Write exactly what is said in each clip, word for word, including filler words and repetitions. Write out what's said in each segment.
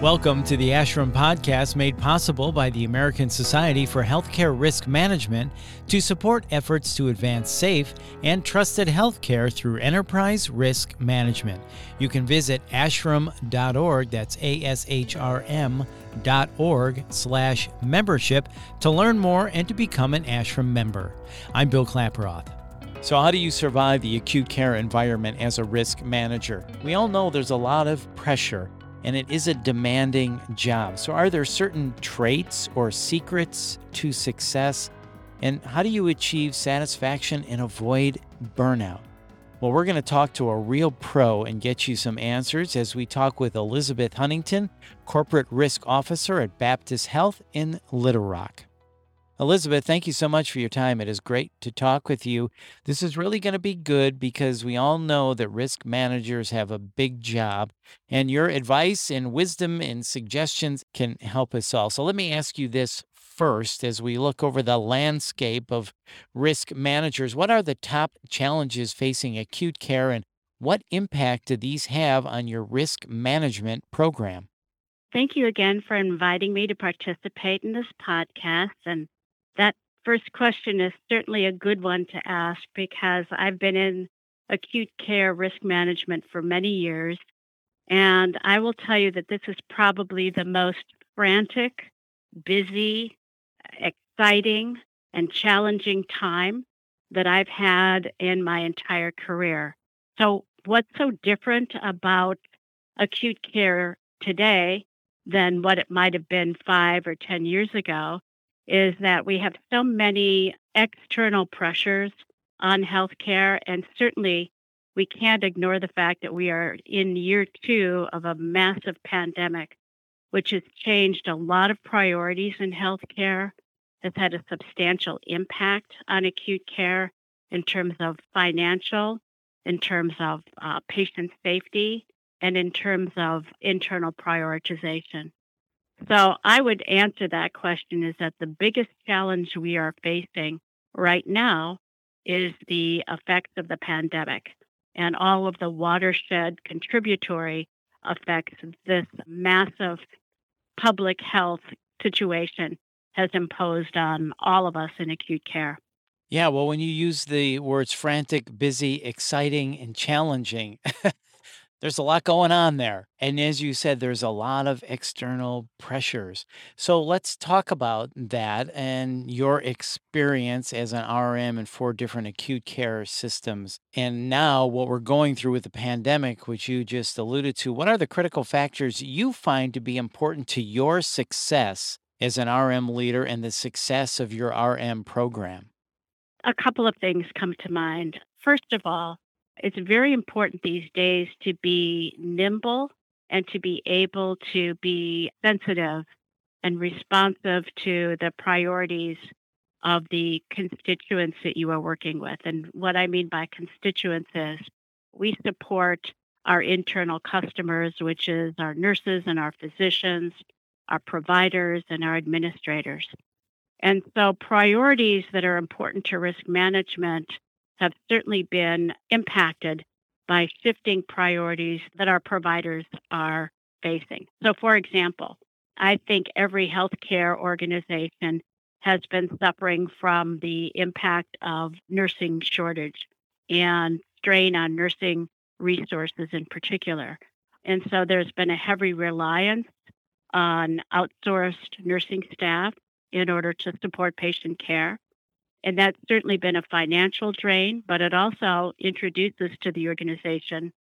Welcome to the ASHRM podcast, made possible by the American Society for Healthcare Risk Management to support efforts to advance safe and trusted healthcare through enterprise risk management. You can visit A S H R M dot org, that's A S H R M, dot org slash membership to learn more and to become an ASHRM member. I'm Bill Klaproth. So how do you survive the acute care environment as a risk manager? We all know there's a lot of pressure, and it is a demanding job. So are there certain traits or secrets to success? And how do you achieve satisfaction and avoid burnout? Well, we're going to talk to a real pro and get you some answers as we talk with Elizabeth Huntington, Corporate Risk Officer at Baptist Health in Little Rock. Elizabeth, thank you so much for your time. It is great to talk with you. This is really going to be good because we all know that risk managers have a big job, and your advice and wisdom and suggestions can help us all. So let me ask you this first, as we look over the landscape of risk managers, what are the top challenges facing acute care, and what impact do these have on your risk management program? Thank you again for inviting me to participate in this podcast. And that first question is certainly a good one to ask, because I've been in acute care risk management for many years. And I will tell you that this is probably the most frantic, busy, exciting, and challenging time that I've had in my entire career. So what's so different about acute care today than what it might have been five or ten years ago is that we have so many external pressures on healthcare, and certainly we can't ignore the fact that we are in year two of a massive pandemic, which has changed a lot of priorities in healthcare. It's had a substantial impact on acute care in terms of financial, in terms of uh, patient safety, and in terms of internal prioritization. So I would answer that question is that the biggest challenge we are facing right now is the effects of the pandemic and all of the watershed contributory effects this massive public health situation has imposed on all of us in acute care. Yeah, well, when you use the words frantic, busy, exciting, and challenging, there's a lot going on there. And as you said, there's a lot of external pressures. So let's talk about that and your experience as an R M in four different acute care systems. And now what we're going through with the pandemic, which you just alluded to, what are the critical factors you find to be important to your success as an R M leader and the success of your R M program? A couple of things come to mind. First of all, it's very important these days to be nimble and to be able to be sensitive and responsive to the priorities of the constituents that you are working with. And what I mean by constituents is we support our internal customers, which is our nurses and our physicians, our providers, and our administrators. And so priorities that are important to risk management have certainly been impacted by shifting priorities that our providers are facing. So, for example, I think every healthcare organization has been suffering from the impact of nursing shortage and strain on nursing resources in particular. And so there's been a heavy reliance on outsourced nursing staff in order to support patient care. And that's certainly been a financial drain, but it also introduces to the organization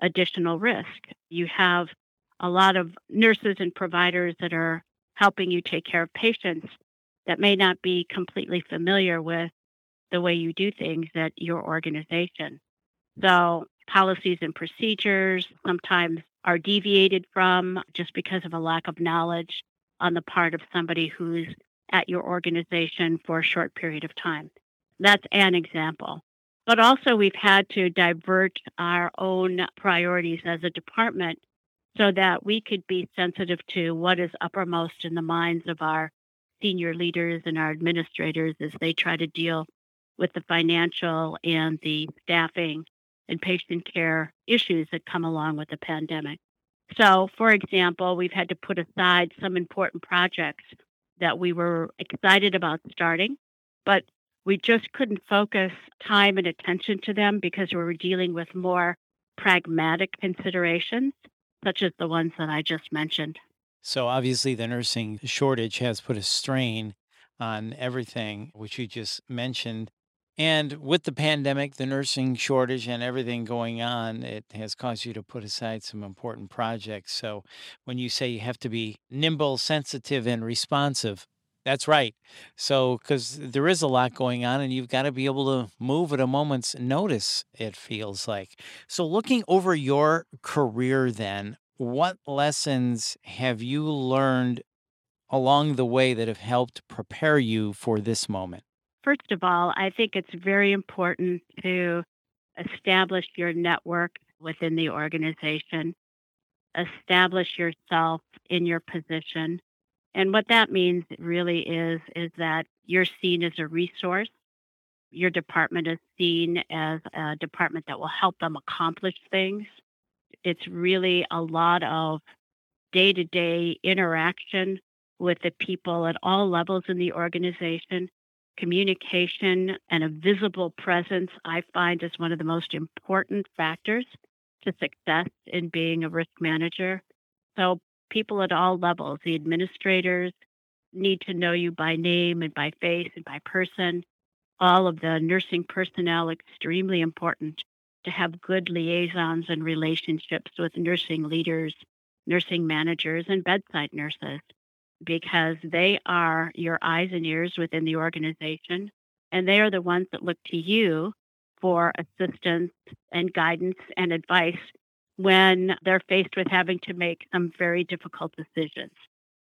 additional risk. You have a lot of nurses and providers that are helping you take care of patients that may not be completely familiar with the way you do things at your organization. So policies and procedures sometimes are deviated from just because of a lack of knowledge on the part of somebody who's at your organization for a short period of time. That's an example. But also we've had to divert our own priorities as a department so that we could be sensitive to what is uppermost in the minds of our senior leaders and our administrators as they try to deal with the financial and the staffing and patient care issues that come along with the pandemic. So, for example, we've had to put aside some important projects that we were excited about starting, but we just couldn't focus time and attention to them because we were dealing with more pragmatic considerations, such as the ones that I just mentioned. So obviously the nursing shortage has put a strain on everything, which you just mentioned. And with the pandemic, the nursing shortage and everything going on, it has caused you to put aside some important projects. So when you say you have to be nimble, sensitive, and responsive, that's right. So because there is a lot going on and you've got to be able to move at a moment's notice, it feels like. So looking over your career then, what lessons have you learned along the way that have helped prepare you for this moment? First of all, I think it's very important to establish your network within the organization, establish yourself in your position. And what that means really is, is that you're seen as a resource. Your department is seen as a department that will help them accomplish things. It's really a lot of day-to-day interaction with the people at all levels in the organization. Communication and a visible presence, I find, is one of the most important factors to success in being a risk manager. So people at all levels, the administrators need to know you by name and by face and by person. All of the nursing personnel, extremely important to have good liaisons and relationships with nursing leaders, nursing managers, and bedside nurses, because they are your eyes and ears within the organization, and they are the ones that look to you for assistance and guidance and advice when they're faced with having to make some very difficult decisions.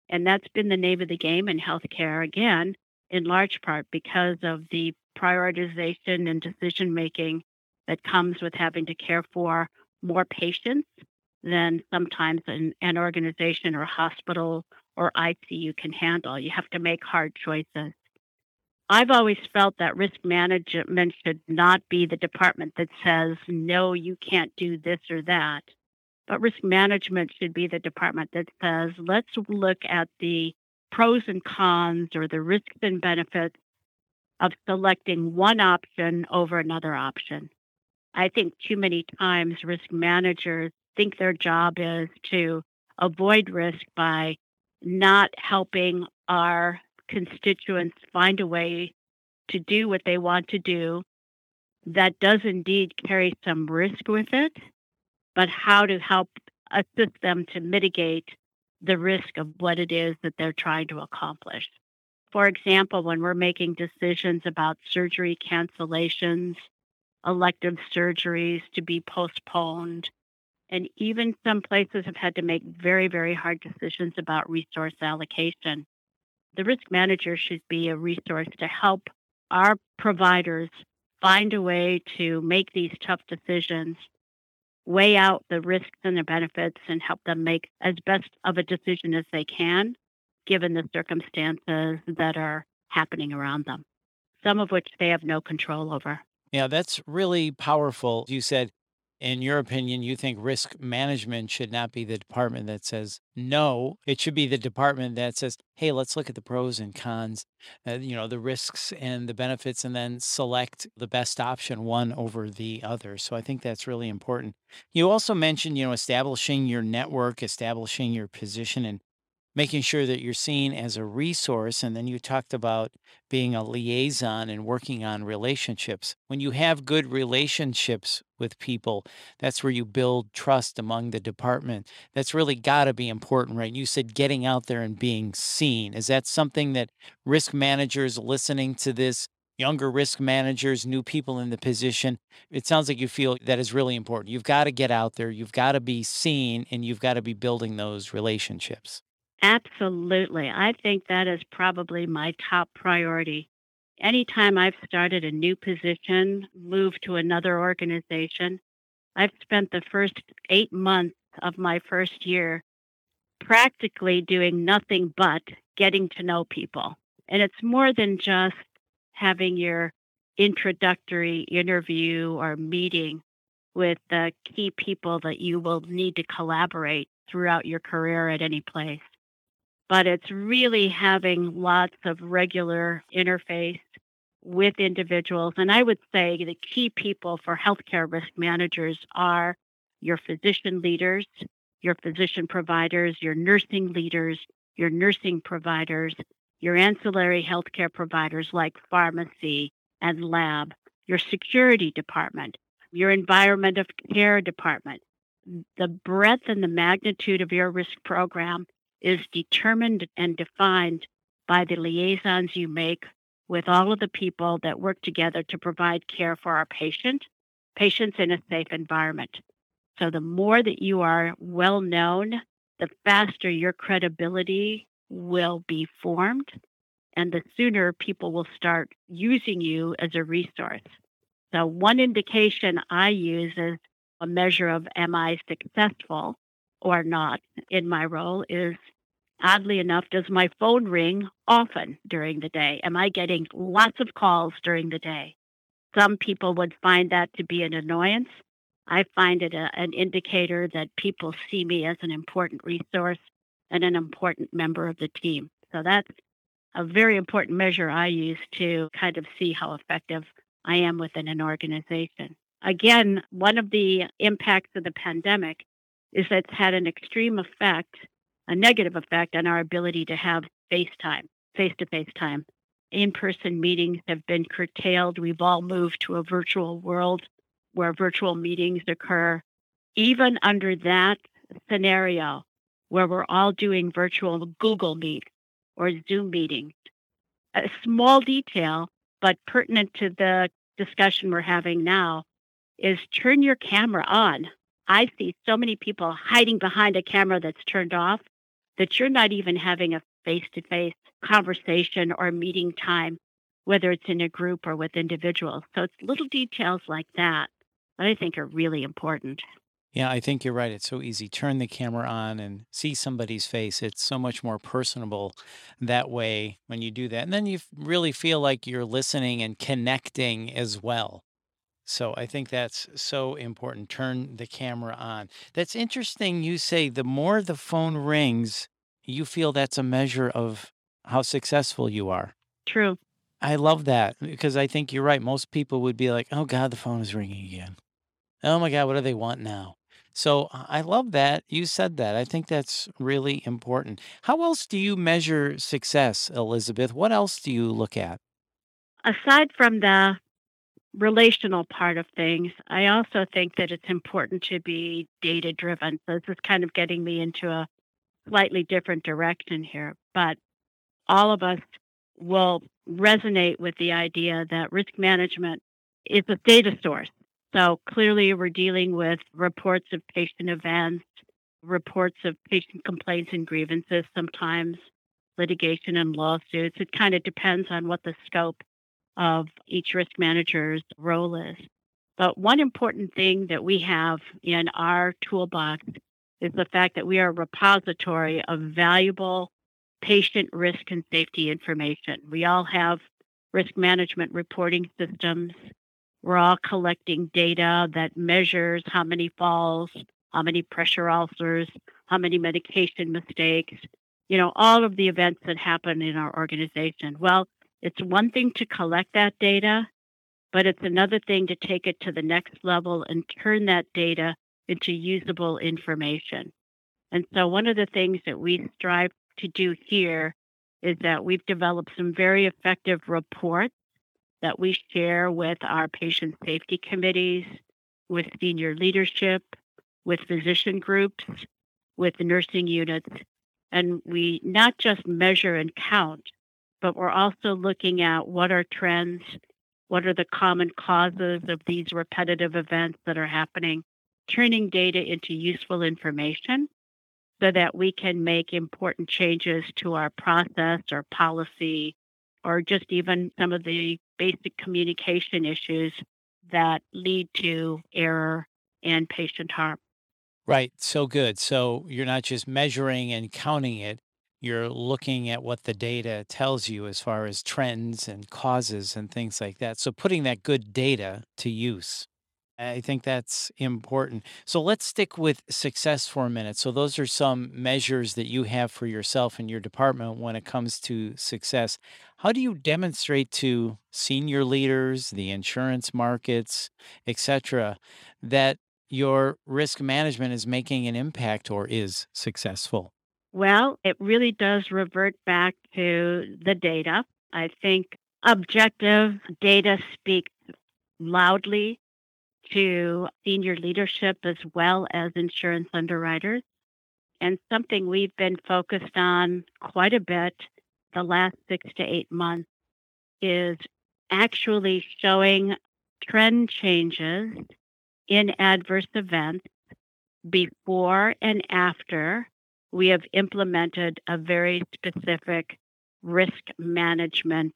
And that's been the name of the game in healthcare, again, in large part because of the prioritization and decision-making that comes with having to care for more patients than sometimes an, an organization or hospital or I C U can handle. You have to make hard choices. I've always felt that risk management should not be the department that says, no, you can't do this or that. But risk management should be the department that says, let's look at the pros and cons or the risks and benefits of selecting one option over another option. I think too many times risk managers think their job is to avoid risk by not helping our constituents find a way to do what they want to do. That does indeed carry some risk with it, but how to help assist them to mitigate the risk of what it is that they're trying to accomplish. For example, when we're making decisions about surgery cancellations, elective surgeries to be postponed, and even some places have had to make very, very hard decisions about resource allocation. The risk manager should be a resource to help our providers find a way to make these tough decisions, weigh out the risks and the benefits, and help them make as best of a decision as they can, given the circumstances that are happening around them, some of which they have no control over. Yeah, that's really powerful. You said, in your opinion, you think risk management should not be the department that says no. It should be the department that says, hey, let's look at the pros and cons, uh, you know, the risks and the benefits, and then select the best option, one over the other. So I think that's really important. You also mentioned, you know, establishing your network, establishing your position, and making sure that you're seen as a resource. And then you talked about being a liaison and working on relationships. When you have good relationships with people, that's where you build trust among the department. That's really got to be important, right? You said getting out there and being seen. Is that something that risk managers listening to this, younger risk managers, new people in the position, it sounds like you feel that is really important. You've got to get out there, you've got to be seen, and you've got to be building those relationships. Absolutely. I think that is probably my top priority. Anytime I've started a new position, moved to another organization, I've spent the first eight months of my first year practically doing nothing but getting to know people. And it's more than just having your introductory interview or meeting with the key people that you will need to collaborate throughout your career at any place. But it's really having lots of regular interface with individuals. And I would say the key people for healthcare risk managers are your physician leaders, your physician providers, your nursing leaders, your nursing providers, your ancillary healthcare providers like pharmacy and lab, your security department, your environment of care department. The breadth and the magnitude of your risk program is determined and defined by the liaisons you make with all of the people that work together to provide care for our patient, patients in a safe environment. So the more that you are well known, the faster your credibility will be formed, and the sooner people will start using you as a resource. So one indication I use is a measure of am I successful or not in my role is, oddly enough, does my phone ring often during the day? Am I getting lots of calls during the day? Some people would find that to be an annoyance. I find it a, an indicator that people see me as an important resource and an important member of the team. So that's a very important measure I use to kind of see how effective I am within an organization. Again, one of the impacts of the pandemic is that it's had an extreme effect, a negative effect on our ability to have face time, face-to-face time. In-person meetings have been curtailed. We've all moved to a virtual world where virtual meetings occur. Even under that scenario, where we're all doing virtual Google Meet or Zoom meetings, a small detail, but pertinent to the discussion we're having now, is turn your camera on. I see so many people hiding behind a camera that's turned off that you're not even having a face-to-face conversation or meeting time, whether it's in a group or with individuals. So it's little details like that that I think are really important. Yeah, I think you're right. It's so easy. Turn the camera on and see somebody's face. It's so much more personable that way when you do that. And then you really feel like you're listening and connecting as well. So I think that's so important. Turn the camera on. That's interesting. You say the more the phone rings, you feel that's a measure of how successful you are. True. I love that because I think you're right. Most people would be like, oh, God, the phone is ringing again. Oh, my God, what do they want now? So I love that you said that. I think that's really important. How else do you measure success, Elizabeth? What else do you look at? Aside from the relational part of things, I also think that it's important to be data-driven. So this is kind of getting me into a slightly different direction here. But all of us will resonate with the idea that risk management is a data source. So clearly we're dealing with reports of patient events, reports of patient complaints and grievances, sometimes litigation and lawsuits. It kind of depends on what the scope of each risk manager's role is. But one important thing that we have in our toolbox is the fact that we are a repository of valuable patient risk and safety information. We all have risk management reporting systems. We're all collecting data that measures how many falls, how many pressure ulcers, how many medication mistakes, you know, all of the events that happen in our organization. Well, it's one thing to collect that data, but it's another thing to take it to the next level and turn that data into usable information. And so one of the things that we strive to do here is that we've developed some very effective reports that we share with our patient safety committees, with senior leadership, with physician groups, with nursing units. And we not just measure and count, but we're also looking at what are trends, what are the common causes of these repetitive events that are happening, turning data into useful information so that we can make important changes to our process or policy, or just even some of the basic communication issues that lead to error and patient harm. Right. So good. So you're not just measuring and counting it. You're looking at what the data tells you as far as trends and causes and things like that. So putting that good data to use. I think that's important. So let's stick with success for a minute. So those are some measures that you have for yourself and your department when it comes to success. How do you demonstrate to senior leaders, the insurance markets, et cetera, that your risk management is making an impact or is successful? Well, it really does revert back to the data. I think objective data speaks loudly to senior leadership as well as insurance underwriters. And something we've been focused on quite a bit the last six to eight months is actually showing trend changes in adverse events before and after we have implemented a very specific risk management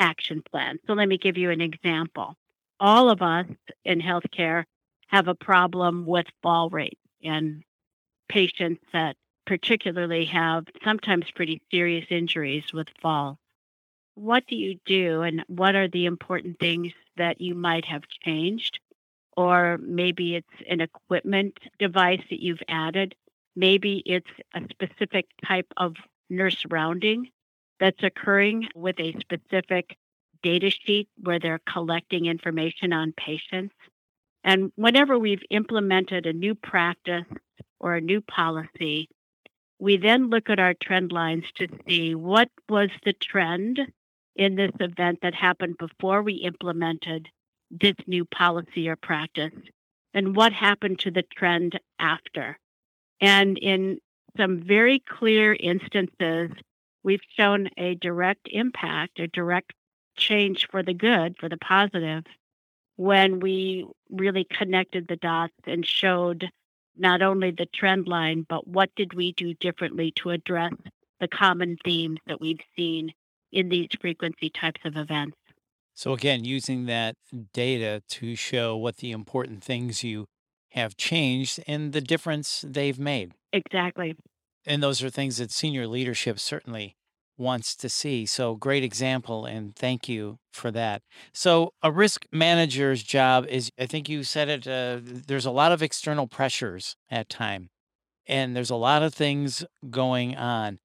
action plan. So let me give you an example. All of us in healthcare have a problem with fall rates and patients that particularly have sometimes pretty serious injuries with fall. What do you do and what are the important things that you might have changed? Or maybe it's an equipment device that you've added. Maybe it's a specific type of nurse rounding that's occurring with a specific data sheet where they're collecting information on patients. And whenever we've implemented a new practice or a new policy, we then look at our trend lines to see what was the trend in this event that happened before we implemented this new policy or practice, and what happened to the trend after. And in some very clear instances, we've shown a direct impact, a direct change for the good, for the positive, when we really connected the dots and showed not only the trend line, but what did we do differently to address the common themes that we've seen in these frequency types of events. So again, using that data to show what the important things you have changed and the difference they've made. Exactly. And those are things that senior leadership certainly wants to see. So great example, and thank you for that. So a risk manager's job is, I think you said it, uh, there's a lot of external pressures at time, and there's a lot of things going on.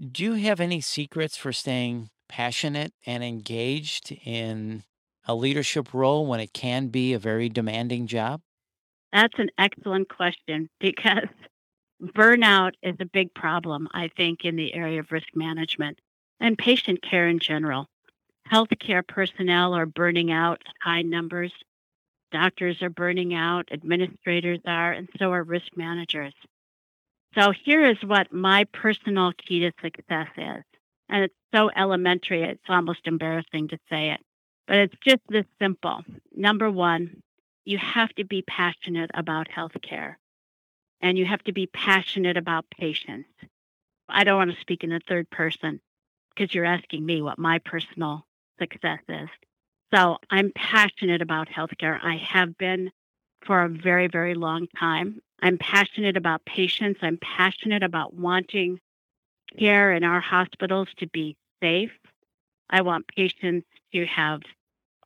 Do you have any secrets for staying passionate and engaged in a leadership role when it can be a very demanding job? That's an excellent question, because burnout is a big problem, I think, in the area of risk management and patient care in general. Healthcare personnel are burning out high numbers. Doctors are burning out, administrators are, and so are risk managers. So here is what my personal key to success is. And it's so elementary, it's almost embarrassing to say it. But it's just this simple. Number one, you have to be passionate about healthcare. And you have to be passionate about patients. I don't want to speak in the third person because you're asking me what my personal success is. So I'm passionate about healthcare. I have been for a very, very long time. I'm passionate about patients. I'm passionate about wanting care in our hospitals to be safe. I want patients to have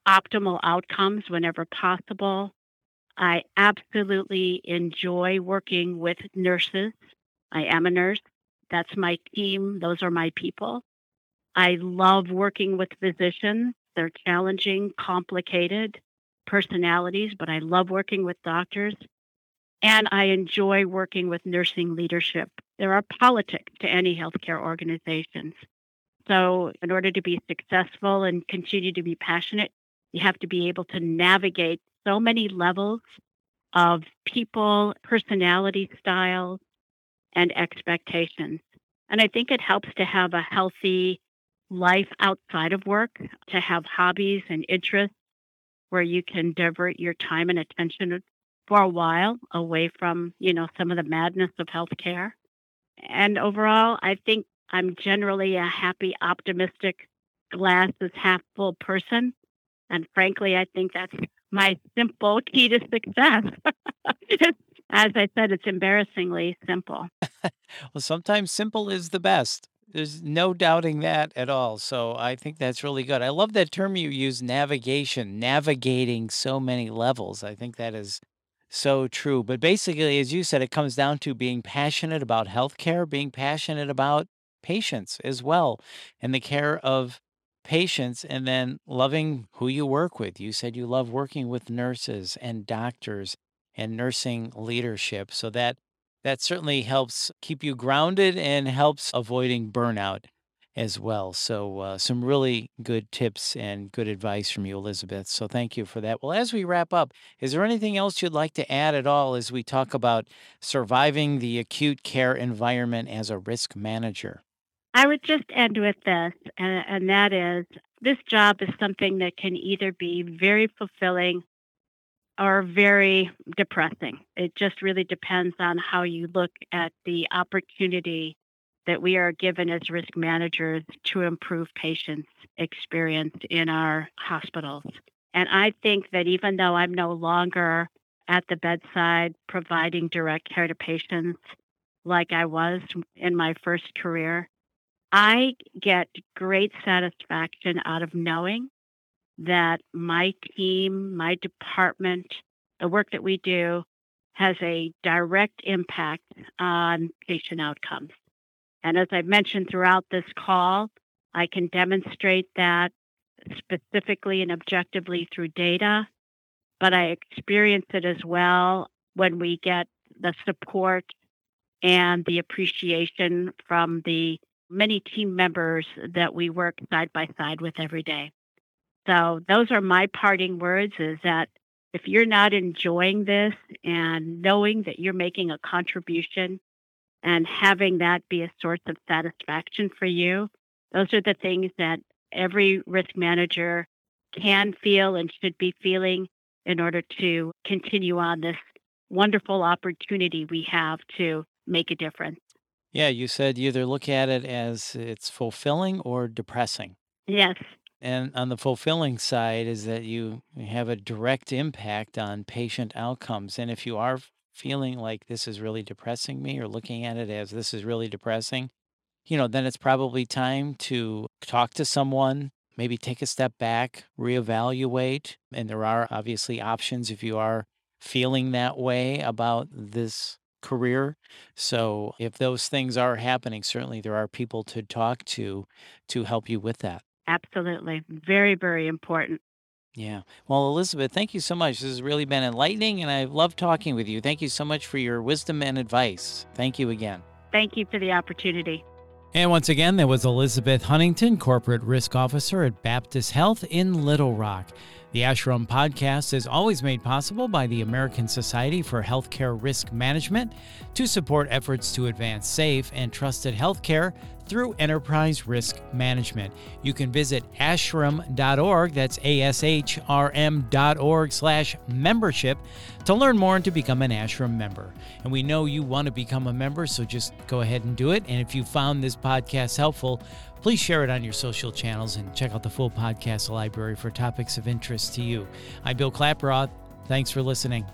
optimal outcomes whenever possible. I absolutely enjoy working with nurses. I am a nurse. That's my team. Those are my people. I love working with physicians. They're challenging, complicated personalities, but I love working with doctors. And I enjoy working with nursing leadership. There are politics to any healthcare organizations. So in order to be successful and continue to be passionate, you have to be able to navigate so many levels of people, personality styles, and expectations. And I think it helps to have a healthy life outside of work, to have hobbies and interests where you can divert your time and attention for a while away from, you know, some of the madness of healthcare. And overall, I think I'm generally a happy, optimistic, glass is half full person. And frankly, I think that's my simple key to success. As I said, it's embarrassingly simple. Well, sometimes simple is the best. There's no doubting that at all. So I think that's really good. I love that term you use, navigation, navigating so many levels. I think that is so true. But basically, as you said, it comes down to being passionate about healthcare, being passionate about patients as well, and the care of patients, and then loving who you work with. You said you love working with nurses and doctors and nursing leadership. So that That certainly helps keep you grounded and helps avoiding burnout as well. So uh, some really good tips and good advice from you, Elizabeth. So thank you for that. Well, as we wrap up, is there anything else you'd like to add at all as we talk about surviving the acute care environment as a risk manager? I would just end with this, and, and that is, this job is something that can either be very fulfilling are very depressing. It just really depends on how you look at the opportunity that we are given as risk managers to improve patients' experience in our hospitals. And I think that even though I'm no longer at the bedside providing direct care to patients like I was in my first career, I get great satisfaction out of knowing that my team, my department, the work that we do has a direct impact on patient outcomes. And as I've mentioned throughout this call, I can demonstrate that specifically and objectively through data, but I experience it as well when we get the support and the appreciation from the many team members that we work side by side with every day. So those are my parting words, is that if you're not enjoying this and knowing that you're making a contribution and having that be a source of satisfaction for you, those are the things that every risk manager can feel and should be feeling in order to continue on this wonderful opportunity we have to make a difference. Yeah, you said you either look at it as it's fulfilling or depressing. Yes. And on the fulfilling side is that you have a direct impact on patient outcomes. And if you are feeling like this is really depressing me, or looking at it as this is really depressing, you know, then it's probably time to talk to someone, maybe take a step back, reevaluate. And there are obviously options if you are feeling that way about this career. So if those things are happening, certainly there are people to talk to to help you with that. Absolutely. Very, very important. Yeah. Well, Elizabeth, thank you so much. This has really been enlightening, and I love talking with you. Thank you so much for your wisdom and advice. Thank you again. Thank you for the opportunity. And once again, that was Elizabeth Huntington, Corporate Risk Officer at Baptist Health in Little Rock. The ASHRM podcast is always made possible by the American Society for Healthcare Risk Management to support efforts to advance safe and trusted healthcare through enterprise risk management. You can visit A S H R M dot org, that's A S H R M dot org slash membership, to learn more and to become an ASHRM member. And we know you want to become a member, so just go ahead and do it. And if you found this podcast helpful, please share it on your social channels and check out the full podcast library for topics of interest to you. I'm Bill Klaproth. Thanks for listening.